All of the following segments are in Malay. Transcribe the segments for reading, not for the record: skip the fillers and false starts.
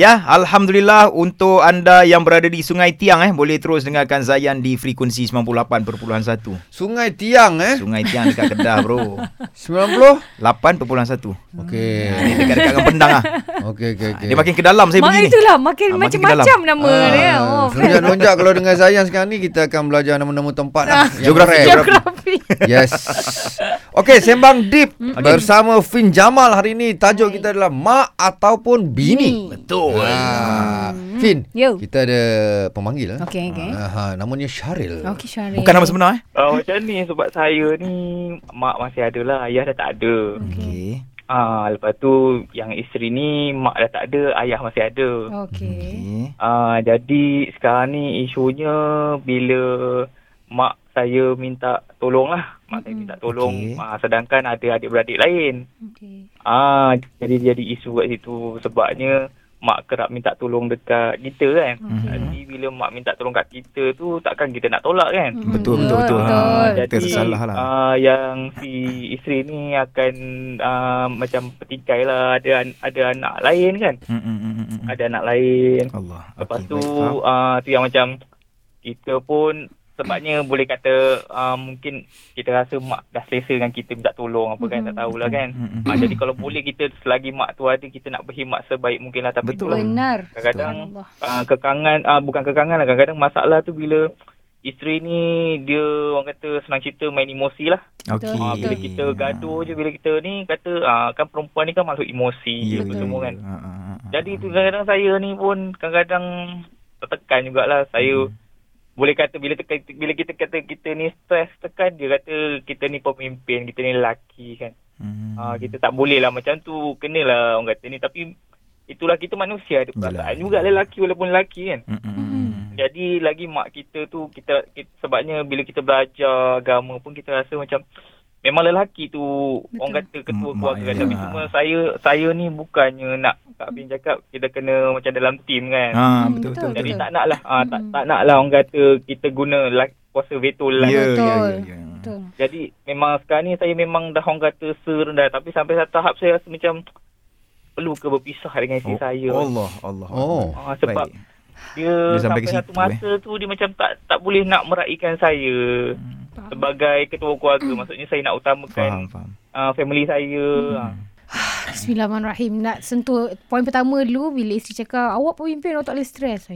Ya, Alhamdulillah untuk anda yang berada di Sungai Tiang boleh terus dengarkan Zayan di frekuensi 98.1. Sungai Tiang Sungai Tiang dekat Kedah bro. 98.1. Okey. Ini dekat dengan Pendang . Okey. Dia makin ke dalam saya begini. Itulah makin macam-macam nama dia. Lonjak-lonjak kalau dengar Zayan sekarang ni kita akan belajar nama-nama tempat geografi. Yes. Okey, Sembang Deep bersama Fynn Jamal hari ini tajuk kita adalah mak ataupun bini. Betul. Fynn, kita ada pemanggil okay. Namanya Syaril. Okay, Syaril. Bukan nama sebenar macam ni sebab saya ni mak masih ada lah, ayah dah tak ada. Okey. Lepas tu yang isteri ni mak dah tak ada, ayah masih ada. Okey. Jadi sekarang ni isunya bila mak saya minta tolong lah. Mak saya minta tolong sedangkan ada adik-beradik lain. Jadi isu kat situ sebabnya mak kerap minta tolong dekat kita kan. Jadi bila mak minta tolong kat kita tu takkan kita nak tolak kan. Betul. Jadi tersalah lah. Yang si isteri ni akan macam petikai lah, ada anak lain kan. Ada anak lain. Allah. Lepas tu tu yang macam kita pun sebabnya boleh kata mungkin kita rasa mak dah selesa dengan kita minta tolong apa kan, tak tahulah kan. Jadi kalau boleh kita selagi mak tu ada kita nak berkhidmat sebaik mungkin lah. Tapi betul, benar. Kadang-kadang kadang-kadang masalah tu bila isteri ni dia orang kata senang cerita main emosi lah. Bila kita gaduh je, bila kita ni kata kan perempuan ni kan makhluk emosi je semua kan. Jadi tu kadang-kadang saya ni pun kadang-kadang tertekan jugalah saya. Boleh kata bila kita kata kita ni stres tekan, dia kata kita ni pemimpin, kita ni lelaki kan. Kita tak boleh lah macam tu, kenalah orang kata ni. Tapi itulah kita manusia, ada perasaan juga lelaki walaupun lelaki kan. Jadi lagi mak kita tu kita sebabnya bila kita belajar agama pun kita rasa macam memang lelaki tu orang kata ketua keluarga. Tapi cuma saya ni bukannya nak Kak Pin cakap kita kena macam dalam tim kan. Betul. Jadi tak nak lah tak nak lah orang kata kita guna kuasa veto lah. Betul. Jadi memang sekarang ni saya memang dah orang kata serendah. Tapi sampai satu tahap saya rasa macam perlu ke berpisah dengan isteri saya. Allah. Sebab dia sampai satu masa tu dia macam tak boleh nak meraihkan saya sebagai ketua keluarga. Maksudnya saya nak utamakan family saya. Bismillahirrahmanirrahim. Nak sentuh poin pertama dulu bila isteri cakap awak pemimpin, awak tak boleh stres.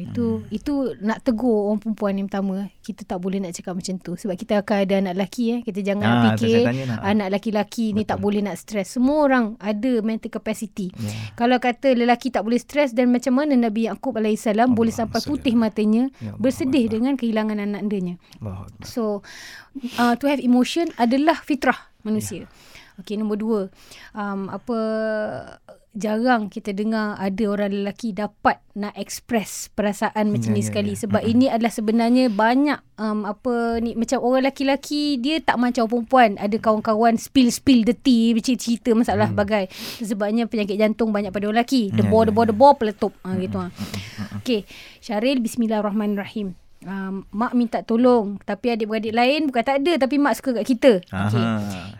Itu nak tegur orang perempuan yang pertama. Kita tak boleh nak cakap macam tu sebab kita akan ada anak lelaki Kita jangan fikir anak lelaki-lelaki ni tak boleh nak stres. Semua orang ada mental capacity. Kalau kata lelaki tak boleh stres, dan macam mana Nabi Yaqub AS boleh sampai putih matanya bersedih dengan kehilangan anak andanya. So to have emotion adalah fitrah manusia. Okey, nombor dua, jarang kita dengar ada orang lelaki dapat nak express perasaan macam ni sekali. Sebab ini adalah sebenarnya banyak macam orang lelaki-lelaki dia tak macam perempuan. Ada kawan-kawan spill the tea, cerita masalah bagai. Sebabnya penyakit jantung banyak pada orang lelaki. Debor peletup gitu. Okey, Syaril, bismillahirrahmanirrahim. Mak minta tolong tapi adik-beradik lain bukan tak ada, tapi mak suka kat kita.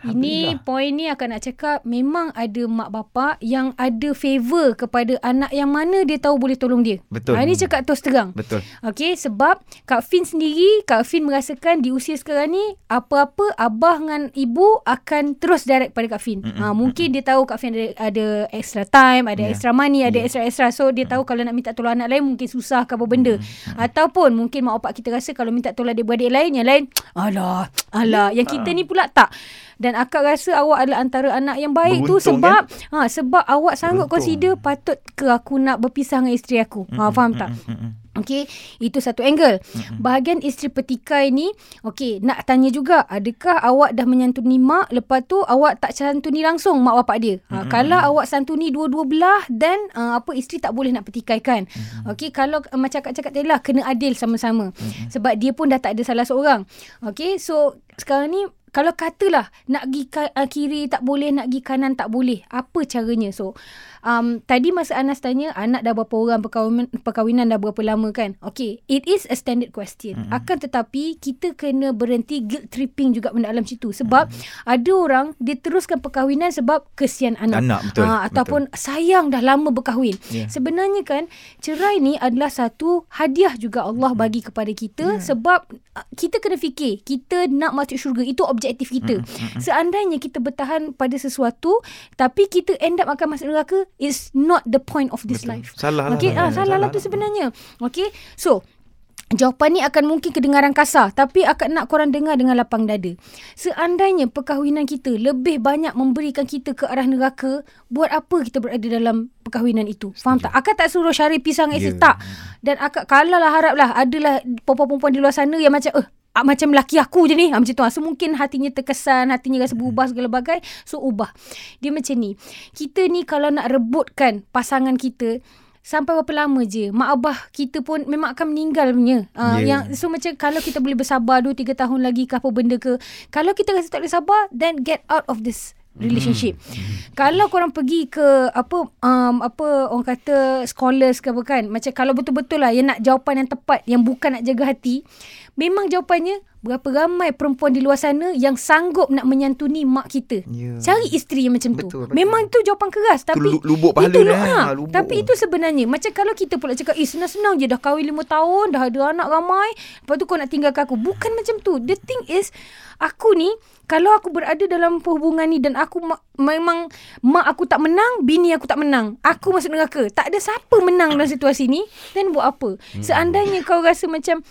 Ini poin ni akan nak cakap, memang ada mak bapak yang ada favor kepada anak yang mana dia tahu boleh tolong dia. Betul. Ini cakap terus terang. Betul. Okey, sebab Kak Fin sendiri, Kak Fin merasakan di usia sekarang ni apa-apa abah dengan ibu akan terus direct pada Kak Fin. Mungkin dia tahu Kak Fin ada extra time, ada extra money, ada extra-extra. So dia tahu kalau nak minta tolong anak lain mungkin susah ke apa benda. Ataupun mungkin mak opak kita rasa kalau minta tolong adik-beradik lain, yang lain alah, yang kita ni pula tak. Dan akak rasa awak adalah antara anak yang baik. Beruntung tu sebab kan? Sebab awak sanggup consider patut ke aku nak berpisah dengan isteri aku. Faham tak? Okey, itu satu angle. Bahagian isteri petikai ni, okey, nak tanya juga, adakah awak dah menyantuni mak, lepas tu awak tak santuni langsung mak bapak dia? Kalau awak santuni dua-dua belah, then isteri tak boleh nak petikaikan. Okey, kalau macam Kak cakap tadi lah, kena adil sama-sama. Sebab dia pun dah tak ada salah seorang. Okey, so sekarang ni Kalau katalah nak pergi kiri tak boleh, nak pergi kanan tak boleh, apa caranya? So tadi masa Anas tanya anak dah berapa orang, perkahwinan dah berapa lama kan. Okay, it is a standard question. Akan tetapi kita kena berhenti guilt tripping juga dalam situ. Sebab ada orang dia teruskan perkahwinan sebab kesian anak betul, ataupun betul, sayang dah lama berkahwin. Yeah. Sebenarnya kan cerai ni adalah satu hadiah juga Allah bagi kepada kita. Yeah. Sebab kita kena fikir kita nak masuk syurga, itu objektif kita. Seandainya kita bertahan pada sesuatu tapi kita end up akan masuk neraka, it's not the point of this betul, life. Salah, okay? Salah tu sebenarnya. Okay, so jawapan ni akan mungkin kedengaran kasar, tapi akan nak korang dengar dengan lapang dada. Seandainya perkahwinan kita lebih banyak memberikan kita ke arah neraka, buat apa kita berada dalam perkahwinan itu? Faham tak? Akak tak suruh Syaril pisang esok, tak. Dan akak kalahlah, haraplah adalah perempuan-perempuan di luar sana yang macam macam lelaki aku je ni, macam tu. So mungkin hatinya terkesan, hatinya rasa berubah segala bagai. So ubah. Dia macam ni. Kita ni kalau nak rebutkan pasangan kita, sampai berapa lama je, mak abah kita pun memang akan meninggal punya. Yeah. So macam kalau kita boleh bersabar 2-3 tahun lagi ke apa benda ke. Kalau kita rasa tak boleh sabar, then get out of this relationship. Kalau korang pergi ke apa orang kata scholars ke apa kan. Macam kalau betul-betul lah yang nak jawapan yang tepat, yang bukan nak jaga hati, memang jawapannya berapa ramai perempuan di luar sana yang sanggup nak menyantuni mak kita. Yeah. Cari isteri yang macam betul, tu. Betul. Memang tu jawapan keras. Tapi itu lubuk pahala. Itu lubuk. Tapi itu sebenarnya. Macam kalau kita pula cakap, senang-senang je dah kahwin 5 tahun, dah ada anak ramai, lepas tu kau nak tinggalkan aku. Bukan macam tu. The thing is, aku ni, kalau aku berada dalam perhubungan ni dan aku memang mak aku tak menang, bini aku tak menang, aku masuk neraka. Tak ada siapa menang dalam situasi ni. Then buat apa? Seandainya kau rasa macam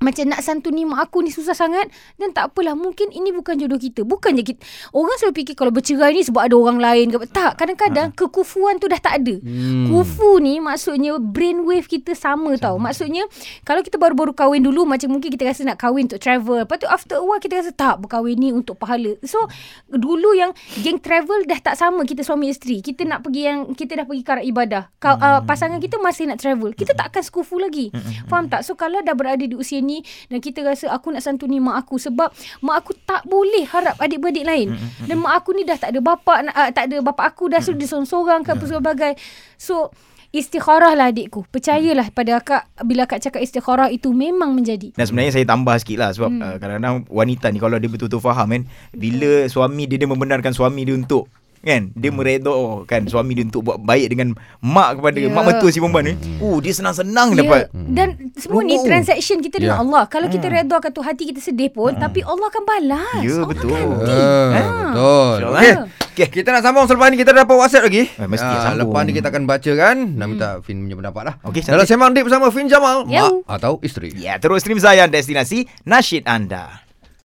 nak santuni mak aku ni susah sangat, dan tak apalah, mungkin ini bukan jodoh kita. Bukan je kita, orang selalu fikir kalau bercerai ni sebab ada orang lain ke. Tak, kadang-kadang kekufuan tu dah tak ada. Kufu ni maksudnya brainwave kita sama. Tau. Maksudnya kalau kita baru-baru kahwin dulu, macam mungkin kita rasa nak kahwin untuk travel, lepas tu after a while kita rasa tak, berkahwin ni untuk pahala. So dulu yang geng travel dah tak sama kita suami isteri. Kita nak pergi yang kita dah pergi ke arah ibadah, pasangan kita masih nak travel, kita tak akan sekufu lagi. Faham tak? So kalau dah berada di usia ni dan kita rasa aku nak santuni mak aku sebab mak aku tak boleh harap adik-beradik lain, dan mak aku ni dah tak ada bapa, tak ada bapa aku dah, so dia sorang-sorang ke apa sebagainya. So istikharah lah adikku. Percayalah pada akak. Bila akak cakap istikharah, itu memang menjadi. Dan sebenarnya saya tambah sikit lah. Sebab kadang-kadang wanita ni kalau dia betul-betul faham kan, bila suami dia membenarkan suami dia untuk kan, dia meredor kan suami dia untuk buat baik dengan mak kepada mak mertua si perempuan ni, dia senang-senang dapat. Dan semua ni transaction kita dengan Allah. Kalau kita redor kat tu, hati kita sedih pun, tapi Allah akan balas. Ya, betul. Betul. Okay, kita nak sambung selepas ni. Kita dapat WhatsApp lagi. Mesti sambung. Lepas ni kita akan baca kan, nak minta Fynn punya pendapat lah. Okay, dalam Sembang Deep bersama Fynn Jamal, mak atau isteri. Ya, terus stream Zayan, destinasi nasyid anda.